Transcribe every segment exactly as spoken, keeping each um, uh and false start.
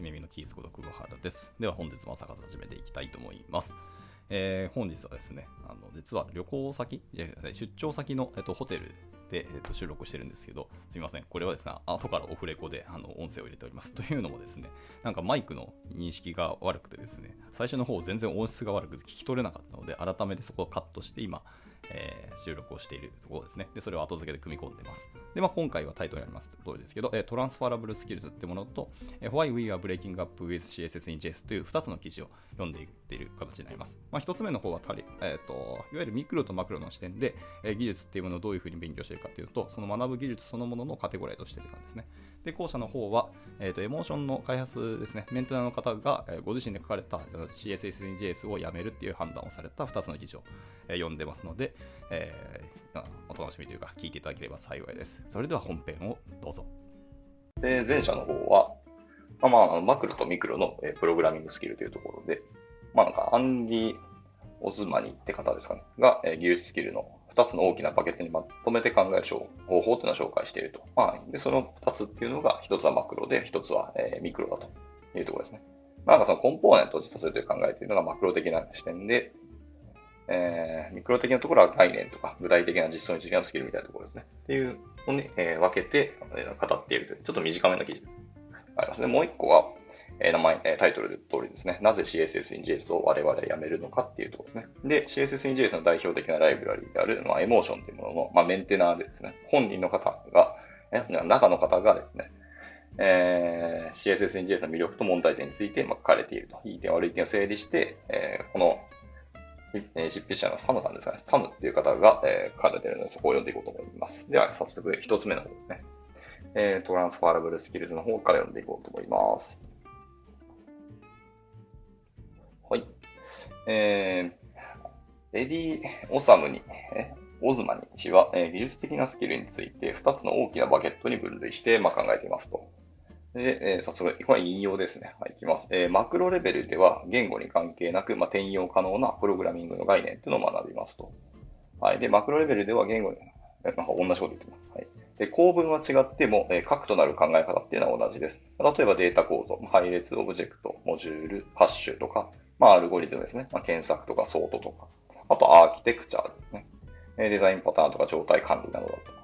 初耳のキースこと久保原です。では本日も朝活始めていきたいと思います。えー、本日はですね、あの実は旅行先出張先の、えっと、ホテルで、えっと、収録してるんですけど、すみません、これはですね、後からオフレコであの音声を入れております。というのもですね、なんかマイクの認識が悪くてですね、最初の方全然音質が悪くて聞き取れなかったので、改めてそこをカットして今、えー、収録をしているところですね。で、それを後付けで組み込んでます。で、まあ、今回はタイトルにあります通りですけど、えー、トランスファラブルスキルズってものと、えー、Why We're Breaking Up with シーエスエス in ジェイエス というふたつの記事を読んでいっている形になります。まあ、ひとつめの方は、えー、といわゆるミクロとマクロの視点で、えー、技術っていうものをどういうふうに勉強しているかというと、その学ぶ技術そのもののカテゴライとしている感じですね。で、後者の方は、えー、と Emotion の開発ですね、メンテナーの方がご自身で書かれた シーエスエス in ジェイエス をやめるっていう判断をされたふたつの記事を読んでますので、えー、お楽しみというか聞いていただければ幸いです。それでは本編をどうぞ。で、前者の方は、まあまあ、マクロとミクロのプログラミングスキルというところで、まあ、なんかアンディ・オズマニって方ですかねが技術スキルのふたつの大きなバケツにまとめて考える方法というのを紹介していると。まあ、で、そのふたつっていうのが、ひとつはマクロでひとつはミクロだというところですね。まあ、なんかそのコンポーネントを実際で考えているのがマクロ的な視点で、えー、ミクロ的なところは概念とか具体的な実装についてのスキルみたいなところですね。っていうのを、ねえー、分けて語っているという、ちょっと短めの記事がありますね。もう一個は、えー、名前、タイトルの通りですね。なぜ シーエスエス in ジェイエス を我々はやめるのかっていうところですね。で、シーエスエス in ジェイエス の代表的なライブラリである、まあ、エモーションというものの、まあ、メンテナーでですね、本人の方が、えー、中の方がですね、えー、シーエスエス in ジェイエス の魅力と問題点について書かれていると。いい点悪い点を整理して、えー、この執筆者のサムさんですかね。サムっていう方が、えー、書かれているので、そこを読んでいこうと思います。では、早速、一つ目の方ですね、えー。トランスファラブルスキルズの方から読んでいこうと思います。はい。えー、レディ・オサムに、えー、オズマニ氏は、えー、技術的なスキルについてふたつの大きなバケットに分類して、まあ、考えていますと。で、えー、早速、これは引用ですね。はい、いきます。えー、マクロレベルでは言語に関係なく、まあ、転用可能なプログラミングの概念というのを学びますと。はい。で、マクロレベルでは言語に、なんか同じこと言ってます。はい。で、構文は違っても、えー、核となる考え方っていうのは同じです。例えばデータ構造、配列、オブジェクト、モジュール、ハッシュとか、まあ、アルゴリズムですね。まあ、検索とか、ソートとか。あと、アーキテクチャですね。デザインパターンとか、状態管理などだとか。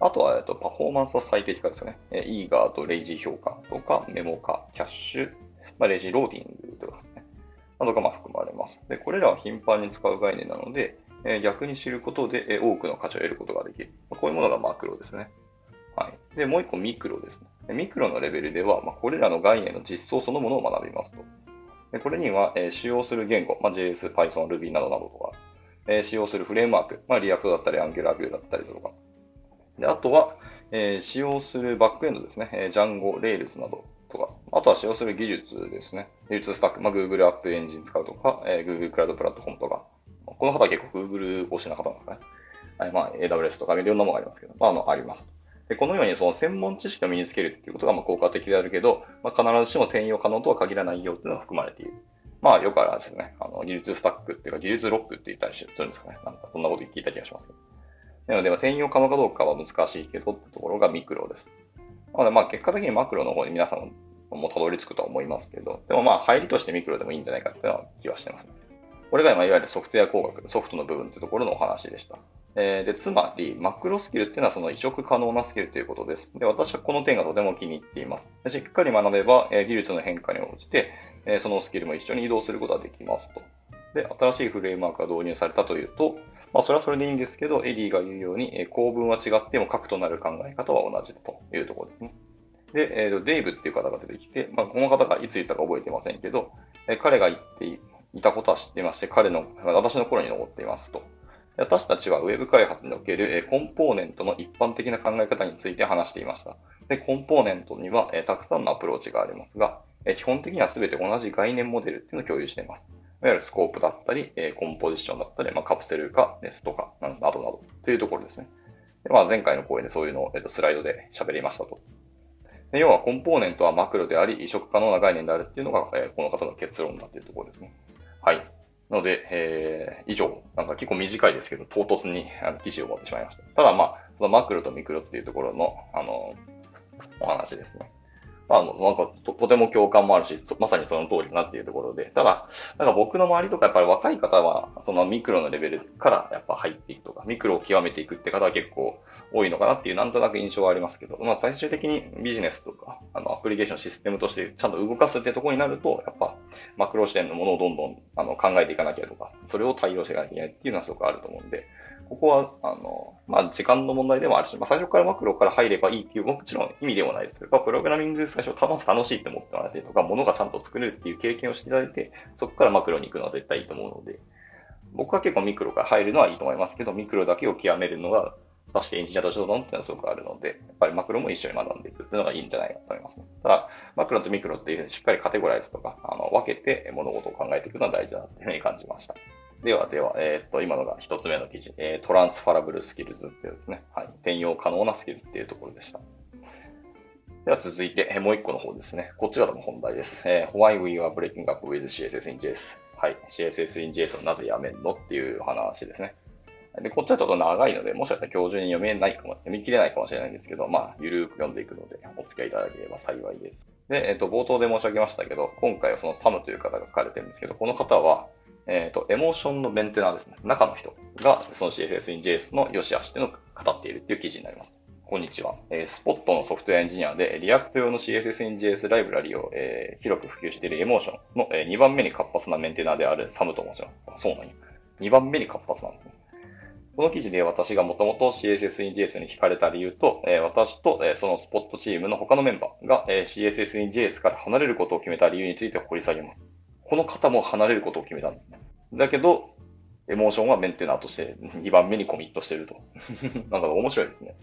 あとは、えっと、パフォーマンスの最適化ですね。えー、イーガーとレイジー評価とか、メモ化、キャッシュ、まあ、レイジーローディングとかですね。などがまあ含まれます。で、これらは頻繁に使う概念なので、えー、逆に知ることで、えー、多くの価値を得ることができる。まあ、こういうものがマクロですね。はい。で、もう一個ミクロですね。ミクロのレベルでは、まあ、これらの概念の実装そのものを学びますと。で、これには、えー、使用する言語、まあ、ジェイエス、Python、Ruby などなどとか、えー、使用するフレームワーク、まあ、React だったり、Angular、Vue だったりとか、で、あとは、えー、使用するバックエンドですね。えー、Django、Rails などとか。あとは使用する技術ですね。技術スタック。まあ、Google アップエンジン使うとか、えー、Google クラウドプラットフォームとか。この方は結構 Google 推しな方なんですかね。はい、まあ、エーダブリューエス とかいろんなものがありますけど、まあ、あの、あります。で、このようにその専門知識を身につけるっていうことがまあ効果的であるけど、まあ、必ずしも転用可能とは限らないよっていうのが含まれている。まあ、よくあるですね。あの、技術スタックっていうか、技術ロックって言ったりするんですかね。なんか、そんなこと聞いた気がしますけど。なので、転用可能かどうかは難しいけどってところがミクロです。なので、まあ結果的にマクロの方に皆さんもたどり着くとは思いますけど、でもまあ入りとしてミクロでもいいんじゃないかっていうのは気はしてますね。これが今いわゆるソフトウェア工学、ソフトの部分ってところのお話でした。えー、で、つまり、マクロスキルっていうのはその移植可能なスキルということです。で、私はこの点がとても気に入っています。しっかり学べば、えー、技術の変化に応じて、えー、そのスキルも一緒に移動することができますと。で、新しいフレームワークが導入されたというと、まあ、それはそれでいいんですけど、エリーが言うように、構文は違っても核となる考え方は同じというところですね。で、えー、デイブっていう方が出てきて、まあ、この方がいつ言ったか覚えていませんけど、えー、彼が言っていたことは知っていまして、彼の、私の頃に残っていますと。私たちは Web 開発におけるコンポーネントの一般的な考え方について話していました。で、コンポーネントにはたくさんのアプローチがありますが、基本的には全て同じ概念モデルっていうのを共有しています。いわゆるスコープだったり、コンポジションだったり、まあ、カプセル化、ネスト化などなどというところですね。で、まあ、前回の講演でそういうのを、えっと、スライドで喋りましたと。で、要はコンポーネントはマクロであり移植可能な概念であるっていうのが、えー、この方の結論だというところですね。はい。なので、えー、以上、なんか結構短いですけど、唐突にあの記事を終わってしまいました。ただまあ、そのマクロとミクロっていうところの、あの、お話ですね。まあ、なんか と, とても共感もあるし、まさにその通りだなっていうところで、ただ、なんか僕の周りとかやっぱり若い方は、そのミクロのレベルからやっぱ入っていくとか、ミクロを極めていくって方は結構多いのかなっていう、なんとなく印象はありますけど、まあ最終的にビジネスとか、あのアプリケーションシステムとしてちゃんと動かすってところになると、やっぱマクロ視点のものをどんどんあの考えていかなきゃとか、それを対応していかなきゃいけないっていうのはすごくあると思うんで、ここは、あの、まあ、時間の問題でもあるし、まあ、最初からマクロから入ればいいっていう、もちろん意味でもないですけど、プログラミング最初、まず楽しいって思ってもらってとか、ものがちゃんと作れるっていう経験をしていただいて、そこからマクロに行くのは絶対いいと思うので、僕は結構ミクロから入るのはいいと思いますけど、ミクロだけを極めるのが、果たしてエンジニアとしてどうなのっていうのはすごくあるので、やっぱりマクロも一緒に学んでいくっていうのがいいんじゃないかと思いますね。ただ、マクロとミクロっていうふうにしっかりカテゴライズとか、あの分けて物事を考えていくのは大事だなっていうふうに感じました。ではでは、えっと、今のが一つ目の記事、えー、トランスファラブルスキルズってですね、はい、転用可能なスキルっていうところでした。では続いて、えー、もう一個の方ですね。こっちが多分本題です。えー、Why we are breaking up with シーエスエス in ジェイエス。はい、シーエスエス in ジェイエス をなぜやめんのっていう話ですね。で、こっちはちょっと長いので、もしかしたら今日中に読めないかも、読み切れないかもしれないんですけど、まあ、ゆるーく読んでいくので、お付き合いいただければ幸いです。で、えっと、冒頭で申し上げましたけど、今回はそのサムという方が書かれてるんですけど、この方は、えっと、エモーションのメンテナーですね。中の人が、その シーエスエス in ジェイエス の良し悪しというのを語っているっていう記事になります。こんにちは。えー、スポットのソフトウェアエンジニアで、React 用の シーエスエス in ジェイエス ライブラリを、えー、広く普及している Emotion の、えー、にばんめに活発なメンテナーであるサムと申します。そうなんや。にばんめに活発なんですね。この記事で私がもともと シーエスエス in ジェイエス に惹かれた理由と、えー、私と、えー、そのスポットチームの他のメンバーが、えー、シーエスエス in ジェイエス から離れることを決めた理由について掘り下げます。この方も離れることを決めたんですね。だけど、エモーションはメンテナーとしてにばんめにコミットしてると。なんか面白いですね。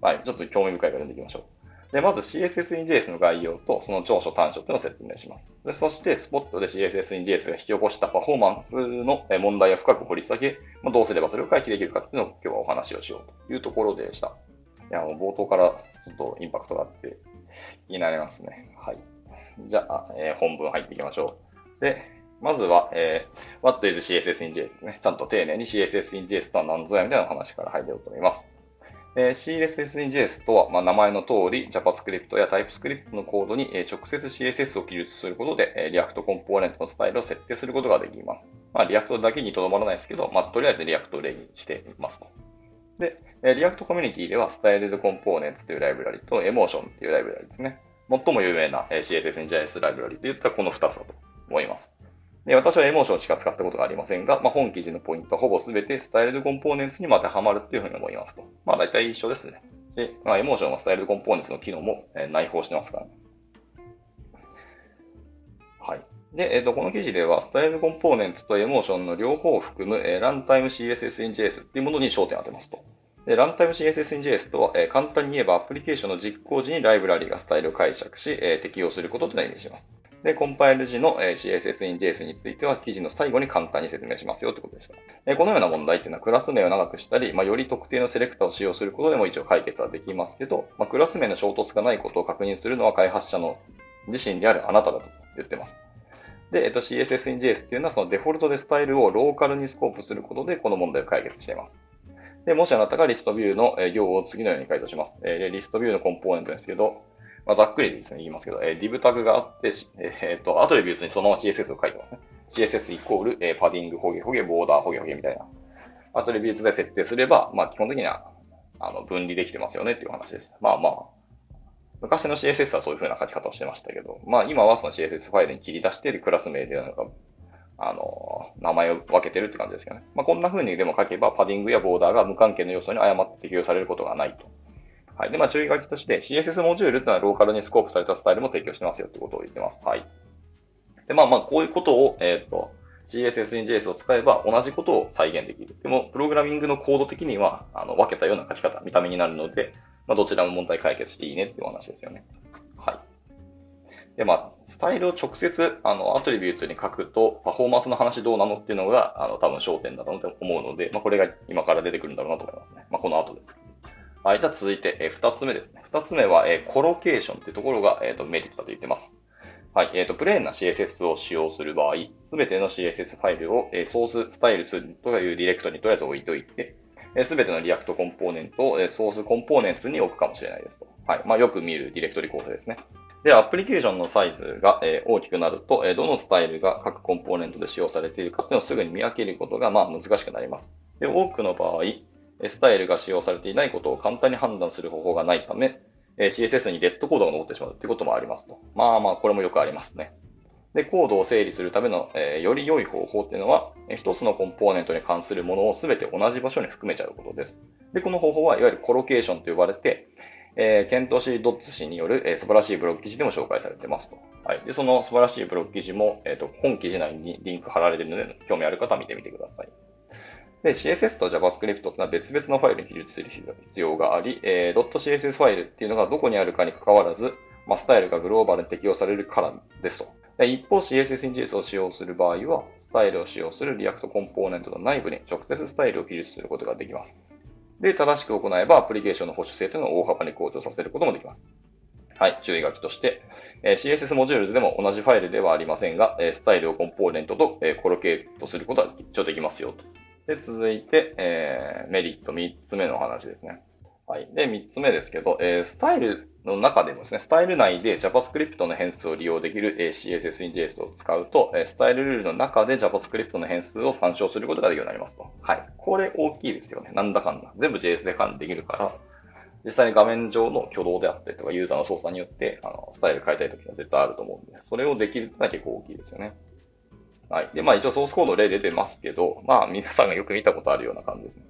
はい。ちょっと興味深いから読んでいきましょう。で、まず シーエスエス in ジェイエス の概要とその長所短所というのを説明します。で、そしてスポットで シーエスエス in ジェイエス が引き起こしたパフォーマンスの問題を深く掘り下げ、まあ、どうすればそれを回避できるかっていうのを今日はお話をしようというところでした。いや、もう冒頭からちょっとインパクトがあって気になりますね。はい。じゃあ、えー、本文入っていきましょう。で、まずは、えー、What is シーエスエス in ジェイエス ですね。ちゃんと丁寧に シーエスエス in ジェイエス とは何ぞやみたいな話から入ろうと思います。えー、シーエスエス in ジェイエス とは、まあ、名前の通り JavaScript や TypeScript のコードに、えー、直接 シーエスエス を記述することで、えー、React コンポーネントのスタイルを設定することができます。まあ、React だけにとどまらないですけど、まあ、とりあえず React を例にしてみますと。で、えー、React コミュニティでは Styled Components というライブラリと Emotion というライブラリですね。最も有名な、えー、シーエスエス in ジェイエス ライブラリといったらこのふたつだと思います。で、私はエモーションしか使ったことがありませんが、まあ、本記事のポイントはほぼすべてスタイルドコンポーネンツに当てはまるというふうに思いますと。まあ大体一緒ですね。で、まあ、エモーションはスタイルドコンポーネンツの機能も内包してますから、ね。はい。で、えっと、この記事ではスタイルドコンポーネンツとエモーションの両方を含む、えー、ランタイム シーエスエス in ジェイエス というものに焦点を当てますと。で、ランタイム シーエスエス in ジェイエス とは、えー、簡単に言えばアプリケーションの実行時にライブラリがスタイルを解釈し、えー、適用することというのを意味します。で、コンパイル時の シーエスエス in ジェイエス については記事の最後に簡単に説明しますよということでした。このような問題というのはクラス名を長くしたり、まあ、より特定のセレクターを使用することでも一応解決はできますけど、まあ、クラス名の衝突がないことを確認するのは開発者の自身であるあなただと言ってます。で、えっと、シーエスエス in ジェイエス というのはそのデフォルトでスタイルをローカルにスコープすることでこの問題を解決しています。で、もしあなたがリストビューの行を次のように回答します。リストビューのコンポーネントですけど、まあ、ざっくりですね、言いますけど、えー、div タグがあって、えー、っと、アトリビューツにそのまま シーエスエス を書いてますね。シーエスエス イコール、えー、パディング、ほげほげ、ボーダー、ほげほげみたいな。アトリビューツで設定すれば、まあ、基本的には、あの、分離できてますよねっていう話です。まあまあ、昔の シーエスエス はそういう風な書き方をしてましたけど、まあ、今はその シーエスエス ファイルに切り出して、クラス名でなんか、あの、名前を分けてるって感じですけどね。まあ、こんな風にでも書けば、パディングやボーダーが無関係の要素に誤って適用されることがないと。はい。で、まあ、注意書きとして シーエスエス モジュールってのはローカルにスコープされたスタイルも提供してますよってことを言ってます。はい。で、まあまあ、こういうことを、えっと、シーエスエス in ジェイエス を使えば同じことを再現できる。でも、プログラミングのコード的には、あの、分けたような書き方、見た目になるので、まあ、どちらも問題解決していいねっていう話ですよね。はい。で、まあ、スタイルを直接、あの、アトリビューツに書くと、パフォーマンスの話どうなのっていうのが、あの、多分焦点だと思うので、まあ、これが今から出てくるんだろうなと思いますね。まあ、この後です。はい。じゃあ続いて、えー、二つ目ですね。二つ目は、えー、コロケーションというところが、えーと、メリットだと言ってます。はい。えーと、プレーンな シーエスエス を使用する場合、すべての シーエスエス ファイルを、えー、ソース、スタイルツというディレクトにとりあえず置いておいて、すべてのリアクトコンポーネントを、えー、ソースコンポーネンツに置くかもしれないですと。はい。まあ、よく見るディレクトリ構成ですね。で、アプリケーションのサイズが大きくなると、どのスタイルが各コンポーネントで使用されているかというのをすぐに見分けることがまあ難しくなります。で、多くの場合、スタイルが使用されていないことを簡単に判断する方法がないため、シーエスエス にレッドコードが残ってしまうということもありますと。まあまあ、これもよくありますね。で、コードを整理するためのより良い方法というのは、一つのコンポーネントに関するものを全て同じ場所に含めちゃうことです。で、この方法はいわゆるコロケーションと呼ばれて、えー、ケントシー・ドッツ氏による、えー、素晴らしいブログ記事でも紹介されてますと。はい。で、その素晴らしいブログ記事も、えっと、本記事内にリンク貼られているので、興味ある方は見てみてください。で、シーエスエス と JavaScript ってのは別々のファイルに記述する必要があり、えー、.css ファイルっていうのがどこにあるかに関わらず、まあ、スタイルがグローバルに適用されるからですと。で、一方 シーエスエス-インジェーエス を使用する場合は、スタイルを使用する React コンポーネントの内部に直接スタイルを記述することができます。で、正しく行えばアプリケーションの保守性というのを大幅に向上させることもできます。はい、注意書きとして、えー、シーエスエス モジュールズでも同じファイルではありませんが、えー、スタイルをコンポーネントと、えー、コロケートすることは一応できますよと。で、続いて、えー、メリットみっつめの話ですね。はい。で、みっつめですけど、えー、スタイルの中でもですね、スタイル内で JavaScript の変数を利用できる、えー、シーエスエス-インジェーエス を使うと、えー、スタイルルールの中で JavaScript の変数を参照することができるようになりますと。はい。これ大きいですよね。なんだかんだ。全部 ジェイエス で管理できるから、実際に画面上の挙動であったりとか、ユーザーの操作によって、あの、スタイル変えたいときは絶対あると思うんで、それをできるってのは結構大きいですよね。はい。で、まあ一応ソースコード例出てますけど、まあ皆さんがよく見たことあるような感じですね。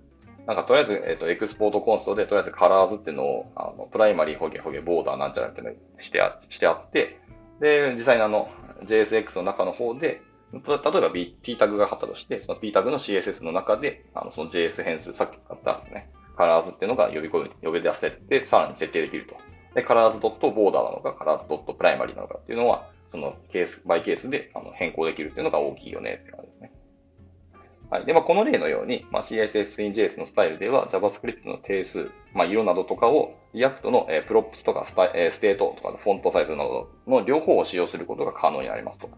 なんかとりあえず、えっと、エクスポートコンストでとりあえずカラーズっていうのを、あの、プライマリーホゲホゲボーダーなんちゃらってのしてあ、してあって、で、実際にあの、ジェイエスエックス の中の方で、例えば B、P タグが貼ったとして、その P タグの シーエスエス の中で、あの、その ジェイエス 変数、さっき使ったんですね。カラーズっていうのが呼び込み、呼び出せて、さらに設定できると。で、カラーズドットボーダーなのか、カラーズドットプライマリーなのかっていうのは、そのケース、バイケースであの変更できるっていうのが大きいよねって感じですね。はい。で、まあ、この例のように、まあ、シーエスエス-インジェーエス のスタイルでは JavaScript の定数、まあ、色などとかを React の、えー、プロップスとかスタ、えー、ステートとかフォントサイズなどの両方を使用することが可能になりますと。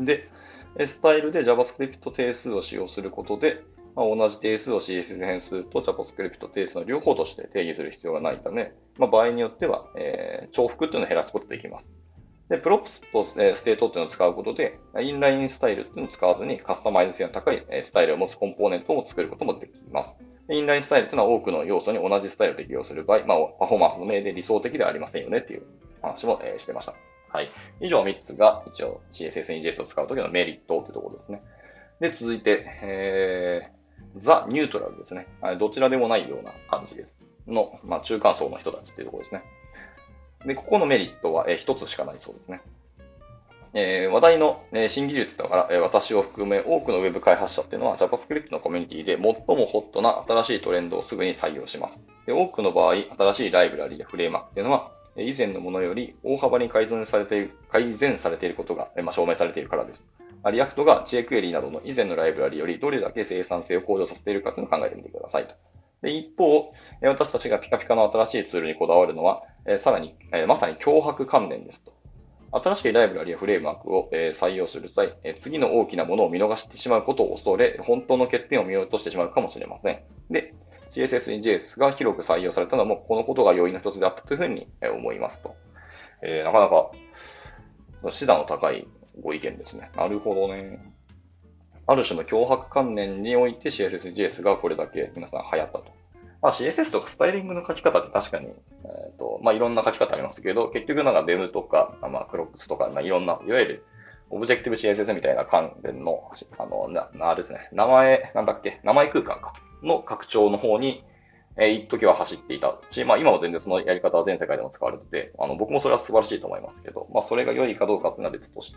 で、スタイルで JavaScript 定数を使用することで、まあ、同じ定数を シーエスエス 変数と JavaScript 定数の両方として定義する必要がないため、まあ、場合によっては、えー、重複っていうのを減らすことができます。で、プロップスとステートっていうのを使うことで、インラインスタイルっていうのを使わずにカスタマイズ性の高いスタイルを持つコンポーネントを作ることもできます。インラインスタイルっていうのは多くの要素に同じスタイルを適用する場合、まあ、パフォーマンスの面で理想的ではありませんよねっていう話もしてました。はい。以上みっつが一応 シーエスエス-インジェーエス を使うときのメリットってところですね。で、続いて、えー、ザ・ニュートラルですね。どちらでもないような感じです。の、まあ、中間層の人たちっていうところですね。で、ここのメリットは一つしかないそうですね。えー、話題の新技術だから、私を含め多くのウェブ開発者っていうのは JavaScript のコミュニティで最もホットな新しいトレンドをすぐに採用します。で、多くの場合、新しいライブラリやフレームワークっていうのは、以前のものより大幅に改善されている、改善されていることが、まあ、証明されているからです。React が jQuery などの以前のライブラリよりどれだけ生産性を向上させているかっていうのを考えてみてくださいと。で、一方、私たちがピカピカの新しいツールにこだわるのは、えさらに、えまさに脅迫観念ですと。新しいライブラリやフレームワークを、え採用する際、え次の大きなものを見逃してしまうことを恐れ、本当の欠点を見落としてしまうかもしれません。で、シーエスエス-インジェーエス が広く採用されたのも、このことが要因の一つであったというふうに思いますと。えー、なかなか、視座の高いご意見ですね。なるほどね。ある種の脅迫観念において シーエスエス-インジェーエス がこれだけ皆さん流行ったと。まあ、シーエスエス とかスタイリングの書き方って確かに、えーとまあ、いろんな書き方ありますけど、結局なんか デム とか、まあ、クロックスとか、まあ、いろんな、いわゆるオブジェクティブ シーエスエス みたいな関連の、あの、な、なですね、名前、なんだっけ、名前空間かの拡張の方に、えー、一時は走っていたし、まあ今も全然そのやり方は全世界でも使われてて、あの、僕もそれは素晴らしいと思いますけど、まあそれが良いかどうかっていうのは別とし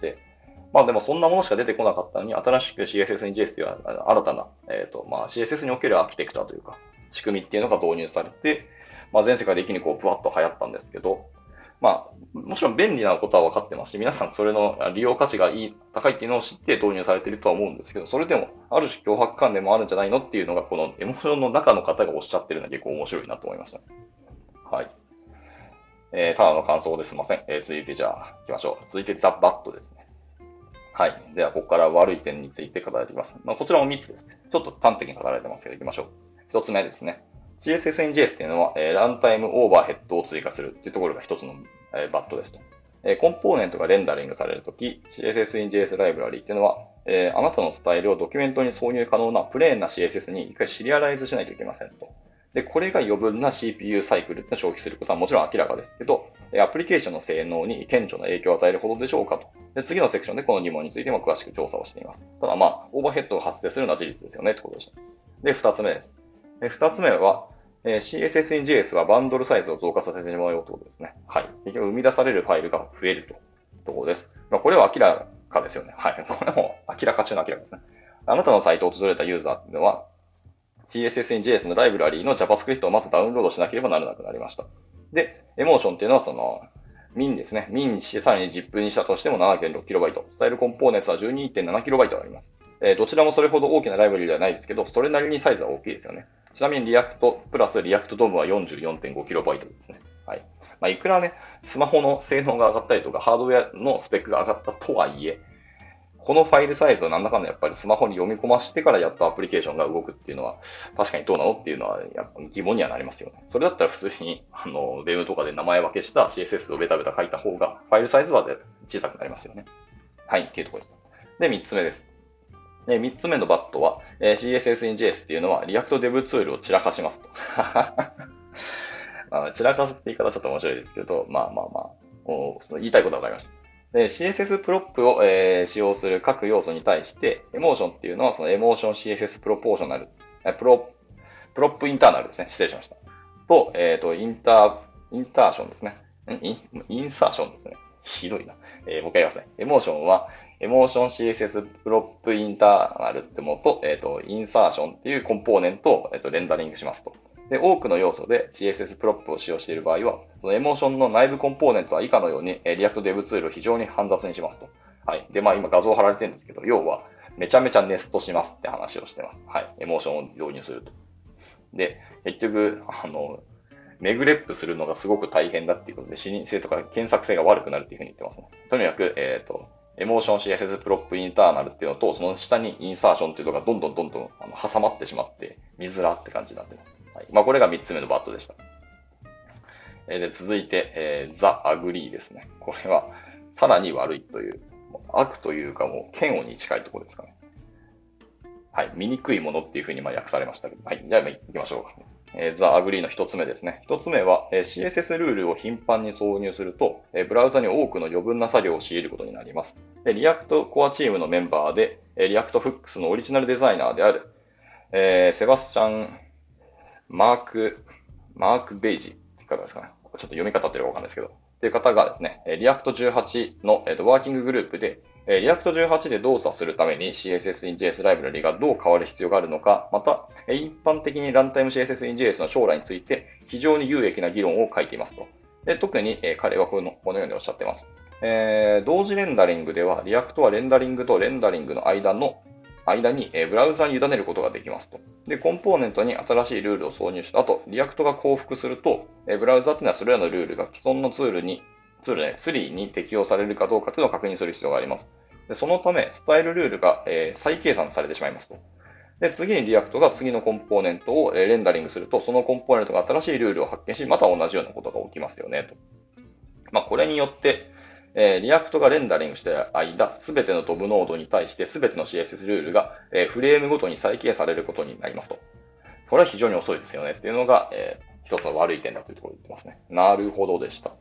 て、まあでもそんなものしか出てこなかったのに、新しく シーエスエス-インジェーエス という新たな、えっと、まあ シーエスエス におけるアーキテクチャというか、仕組みっていうのが導入されて、まあ全世界で一気にこう、ブワッと流行ったんですけど、まあ、もちろん便利なことは分かってますし、皆さんそれの利用価値がいい、高いっていうのを知って導入されているとは思うんですけど、それでも、ある種脅迫観念もあるんじゃないのっていうのが、このエモーションの中の方がおっしゃってるのは結構面白いなと思いました、ね。はい。えー、ただの感想ですいません。えー、続いてじゃあ、行きましょう。続いてザ・バッドですね。はい。では、ここから悪い点について語られていきます。まあ、こちらもみっつですね。ちょっと端的に語られてますけど、行きましょう。ひとつめですね。シーエスエス-インジェーエス っていうのは、えー、ランタイムオーバーヘッドを追加するっていうところが一つの、えー、バッドですと。コンポーネントがレンダリングされるとき、シーエスエスインジェーエス ライブラリーっていうのは、えー、あなたのスタイルをドキュメントに挿入可能なプレーンな シーエスエス に一回シリアライズしないといけませんと。で、これが余分な シーピーユー サイクルってのを消費することはもちろん明らかですけど、アプリケーションの性能に顕著な影響を与えるほどでしょうかと。で、次のセクションでこの疑問についても詳しく調査をしています。ただまあ、オーバーヘッドが発生するのは事実ですよねってことでした。で、二つ目です。で、二つ目は、えー、シーエスエスインジェーエス はバンドルサイズを増加させてもらおうということですね。はい。結局生み出されるファイルが増えるというところです。まあ、これは明らかですよね。はい。これも明らか中の明らかですね。あなたのサイトを訪れたユーザーっていうのは、シーエスエスインジェーエス のライブラリーの JavaScript をまずダウンロードしなければならなくなりました。で、Emotion っていうのはその、min ですね。min し、さらに zip にしたとしても ななてんろくキロバイト。Styled Components は じゅうにてんななキロバイトあります。えー、どちらもそれほど大きなライブラリーではないですけど、それなりにサイズは大きいですよね。ちなみに React プラス React ドームは よんじゅうよんてんごキロバイト ですね。はい。まあ、いくらね、スマホの性能が上がったりとか、ハードウェアのスペックが上がったとはいえ、このファイルサイズをなんだかんだやっぱりスマホに読み込ませてからやっとアプリケーションが動くっていうのは確かにどうなのっていうのはやっぱ疑問にはなりますよね。それだったら普通にあの Vue とかで名前分けした シーエスエス をベタベタ書いた方がファイルサイズは小さくなりますよね。はい、っていうところです。で、三つ目です。で、三つ目のバットは シーエスエスインジェーエス っていうのは React デブツールを散らかしますと。まあ、散らかすって言い方ちょっと面白いですけど、まあまあまあ、その言いたいことはわかりました。シーエスエス プロップを、えー、使用する各要素に対して、Emotion っていうのはその Emotion シーエスエス プロポーショナル、プロ、プロップインターナルですね。失礼しました。と、えっ、ー、と、インター、インターションですね。イン、インサーションですね。ひどいな。えー、もう一回言いますね。Emotion は Emotion シーエスエス プロップインターナルってものと、えっ、ー、と、インサーションっていうコンポーネントを、えー、とレンダリングしますと。で、多くの要素で シーエスエス プロップを使用している場合は、その Emotion の内部コンポーネントは以下のように、React デブツールを非常に煩雑にしますと。はい。で、まあ今画像貼られてるんですけど、要はめちゃめちゃネストしますって話をしてます。はい。Emotion を導入すると。で、結局、あの、メグレップするのがすごく大変だっていうことで、視認性とか検索性が悪くなるっていうふうに言ってますね。とにかく、えっと、Emotion シーエスエス プロップインターナルっていうのと、その下にインサーションっていうのがどんどんどんどんあの挟まってしまって、見づらって感じになってます。はい、まあ、これがみっつめのバットでした。えー、で続いて、えー、ザ・アグリーですね。これはさらに悪いという、悪というかもう嫌悪に近いところですかね。はい、醜いものっていうふうにまあ訳されましたけど、はい、じゃあ行きましょう。えー、ザ・アグリーのひとつめですね。ひとつめは、えー、シーエスエス ルールを頻繁に挿入すると、えー、ブラウザに多くの余分な作業を強いることになります。で、React コアチームのメンバーで、えー、React フックスのオリジナルデザイナーである、えー、セバスチャンマーク、マークベイジって方ですかね。ちょっと読み方っていうのがわかんないですけど。っていう方がですね、リアクトじゅうはちのワーキンググループで、リアクトじゅうはちで動作するために シーエスエスインジェーエス ライブラリがどう変わる必要があるのか、また、一般的にランタイム シーエスエスインジェーエス の将来について非常に有益な議論を書いていますと。で、特に彼はこの、このようにおっしゃっています。えー、同時レンダリングでは、React はレンダリングとレンダリングの間の間にブラウザに委ねることができますと。で、コンポーネントに新しいルールを挿入した後、リアクトが降伏すると、ブラウザというのはそれらのルールが既存のツールに、ツールね、ツリーに適用されるかどうかというのを確認する必要があります。で、そのため、スタイルルールが、えー、再計算されてしまいますと。で、次にリアクトが次のコンポーネントをレンダリングすると、そのコンポーネントが新しいルールを発見し、また同じようなことが起きますよねと。まあ、これによって、えー、リアクトがレンダリングしている間、すべてのドブノードに対してすべての シーエスエス ルールが、えー、フレームごとに再計されることになりますと。これは非常に遅いですよねっていうのが、えー、一つの悪い点だというところを言ってますね。なるほどでした。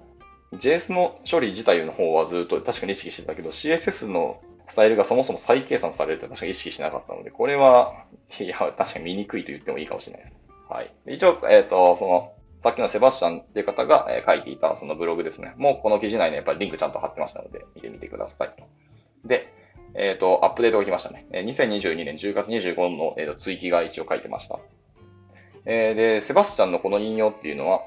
ジェイエス の処理自体の方はずっと確かに意識してたけど、シーエスエス のスタイルがそもそも再計算されるって確かに意識しなかったので、これは、いや、確かに見にくいと言ってもいいかもしれないです。はい。一応、えっと、その、さっきのセバスチャンっていう方が書いていたそのブログですね。もうこの記事内にやっぱりリンクちゃんと貼ってましたので、見てみてくださいと。で、えっ、ー、と、アップデートが来ましたね。にせんにじゅうにねんじゅうがつにじゅうごにちの、えー、と追記が一応書いてました、えー。で、セバスチャンのこの引用っていうのは、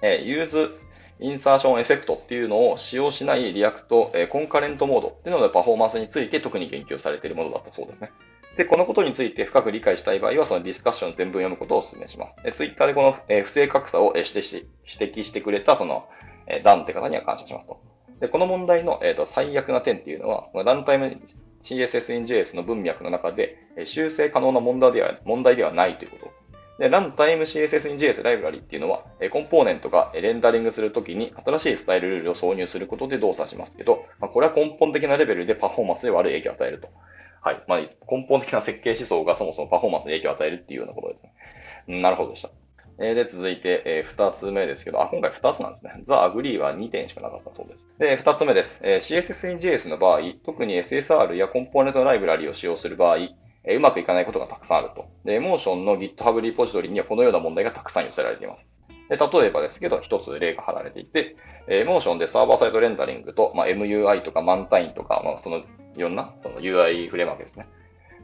えー、Use Insertion Effect っていうのを使用しないリアクト、えー、コンカレントモードっていうののパフォーマンスについて特に言及されているものだったそうですね。で、このことについて深く理解したい場合は、そのディスカッション全文読むことをお勧めします。ツイッターでこの、えー、不正格差を指摘し、指摘してくれた、その、えー、ダンって方には感謝しますと。で、この問題の、えーと、最悪な点っていうのは、そのランタイム シーエスエスインジェーエス の文脈の中で、えー、修正可能な問題では、問題ではないということ。で、ランタイム シーエスエスインジェーエス ライブラリっていうのは、コンポーネントがレンダリングするときに新しいスタイルルールを挿入することで動作しますけど、まあ、これは根本的なレベルでパフォーマンスに悪い影響を与えると。はい。まあ、根本的な設計思想がそもそもパフォーマンスに影響を与えるっていうようなことですね。なるほどでした。で、続いて、えー、ふたつめですけど、あ、今回ふたつなんですね。The Agree はにてんしかなかったそうです。で、ふたつめです。えー、シーエスエスインジェーエス の場合、特に エスエスアール やコンポーネントライブラリを使用する場合、えー、うまくいかないことがたくさんあると。で、Emotion の GitHub リポジトリにはこのような問題がたくさん寄せられています。で、例えばですけど、一つ例が貼られていて、えー、Emotion でサーバーサイトレンダリングと、まあ、エムユーアイ とか Mantine とか、まあ、その、いろんなその ユーアイ フレームワークですね。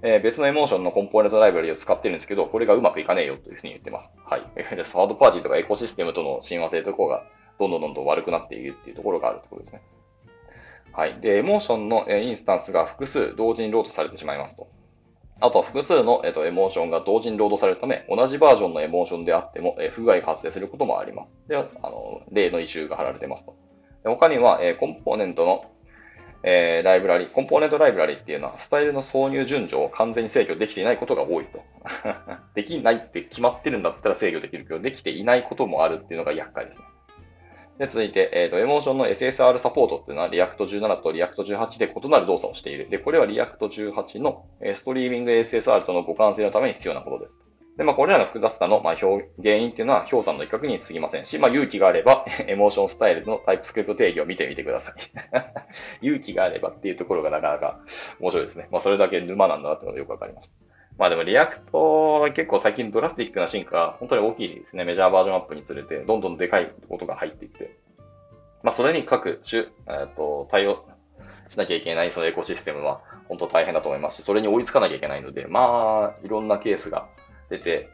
えー、別のエモーションのコンポーネントライブラリを使ってるんですけど、これがうまくいかねえよというふうに言ってます。はい。サードパーティーとかエコシステムとの親和性とかがどんどんどんどん悪くなっているっていうところがあるところですね。はい。で、エモーションのインスタンスが複数同時にロードされてしまいますと。あと、複数のエモーションが同時にロードされるため、同じバージョンのエモーションであっても不具合が発生することもあります。で、あの、例のイシューが貼られてますと。で、他には、コンポーネントのえー、ライブラリ、コンポーネントライブラリっていうのは、スタイルの挿入順序を完全に制御できていないことが多いと。できないって決まってるんだったら制御できるけど、できていないこともあるっていうのが厄介ですね。で、続いて、えっと、エモーションの エスエスアール サポートっていうのは、リアクトじゅうななとリアクトじゅうはちで異なる動作をしている。で、これはリアクトじゅうはちのストリーミング エスエスアール との互換性のために必要なことです。で、まあ、これらの複雑さの、まあ、表、原因っていうのは、氷山の一角に過ぎませんし、まあ、勇気があれば、エモーションスタイルのタイプスクリプト定義を見てみてください。勇気があればっていうところがなかなか面白いですね。まあ、それだけ沼なんだなってことがよくわかります。まあ、でも、リアクトは結構最近ドラスティックな進化が本当に大きいですね。メジャーバージョンアップにつれて、どんどんでかいことが入っていって。まあ、それに各種、えっと、対応しなきゃいけないそのエコシステムは本当大変だと思いますし、それに追いつかなきゃいけないので、まあ、いろんなケースが出て、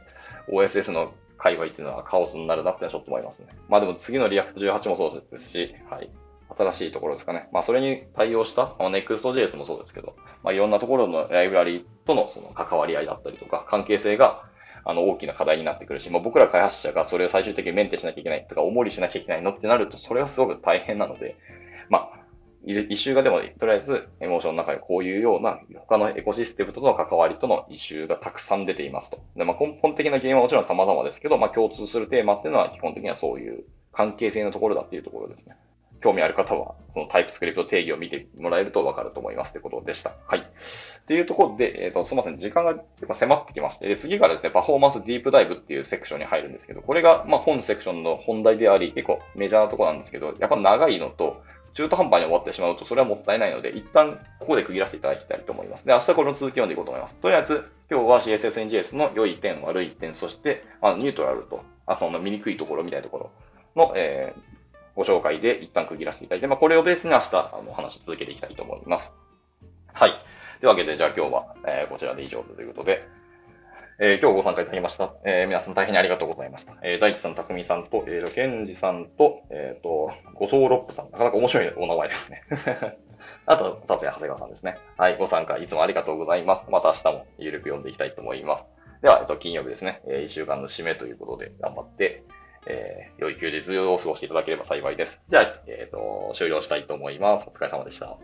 オーエスエス の界隈っていうのはカオスになるなってのはちょっと思いますね。まあでも次のリアクトじゅうはちもそうですし、はい。新しいところですかね。まあそれに対応した、まあ、ネクストジェイエス もそうですけど、まあいろんなところのライブラリとのその関わり合いだったりとか、関係性があの大きな課題になってくるし、まあ僕ら開発者がそれを最終的にメンテしなきゃいけないとか、おもりしなきゃいけないのってなると、それはすごく大変なので、まあ、イシューがでも、とりあえず、エモーションの中でこういうような、他のエコシステムとの関わりとのイシューがたくさん出ていますと。で、まあ、根本的な原因はもちろん様々ですけど、まあ、共通するテーマっていうのは基本的にはそういう関係性のところだっていうところですね。興味ある方は、そのタイプスクリプト定義を見てもらえるとわかると思いますということでした。はい。っていうところで、えっと、すみません、時間が迫ってきまして、で次からですね、パフォーマンスディープダイブっていうセクションに入るんですけど、これが、まあ、本セクションの本題であり、結構メジャーなところなんですけど、やっぱ長いのと、中途半端に終わってしまうと、それはもったいないので、一旦ここで区切らせていただきたいと思います。で、明日この続きを読んでいこうと思います。とりあえず、今日は シーエスエスインジェーエス の良い点、悪い点、そして、あのニュートラルと、あその見にくいところみたいなところの、えー、ご紹介で一旦区切らせていただいて、まあ、これをベースに明日、あの、話し続けていきたいと思います。はい。というわけで、じゃあ今日は、えー、こちらで以上ということで、えー、今日ご参加いただきました。えー、皆さん大変ありがとうございました。えー、大地さん、たくみさんと、えーと、けんじさんと、えっと、ごそうろっぷさん。なかなか面白いお名前ですね。あと、達也長谷川さんですね。はい、ご参加いつもありがとうございます。また明日もゆるく読んでいきたいと思います。では、えっと、金曜日ですね。えー、いっしゅうかんの締めということで、頑張って、えー、良い休日を過ごしていただければ幸いです。じゃあ、えっと、終了したいと思います。お疲れ様でした。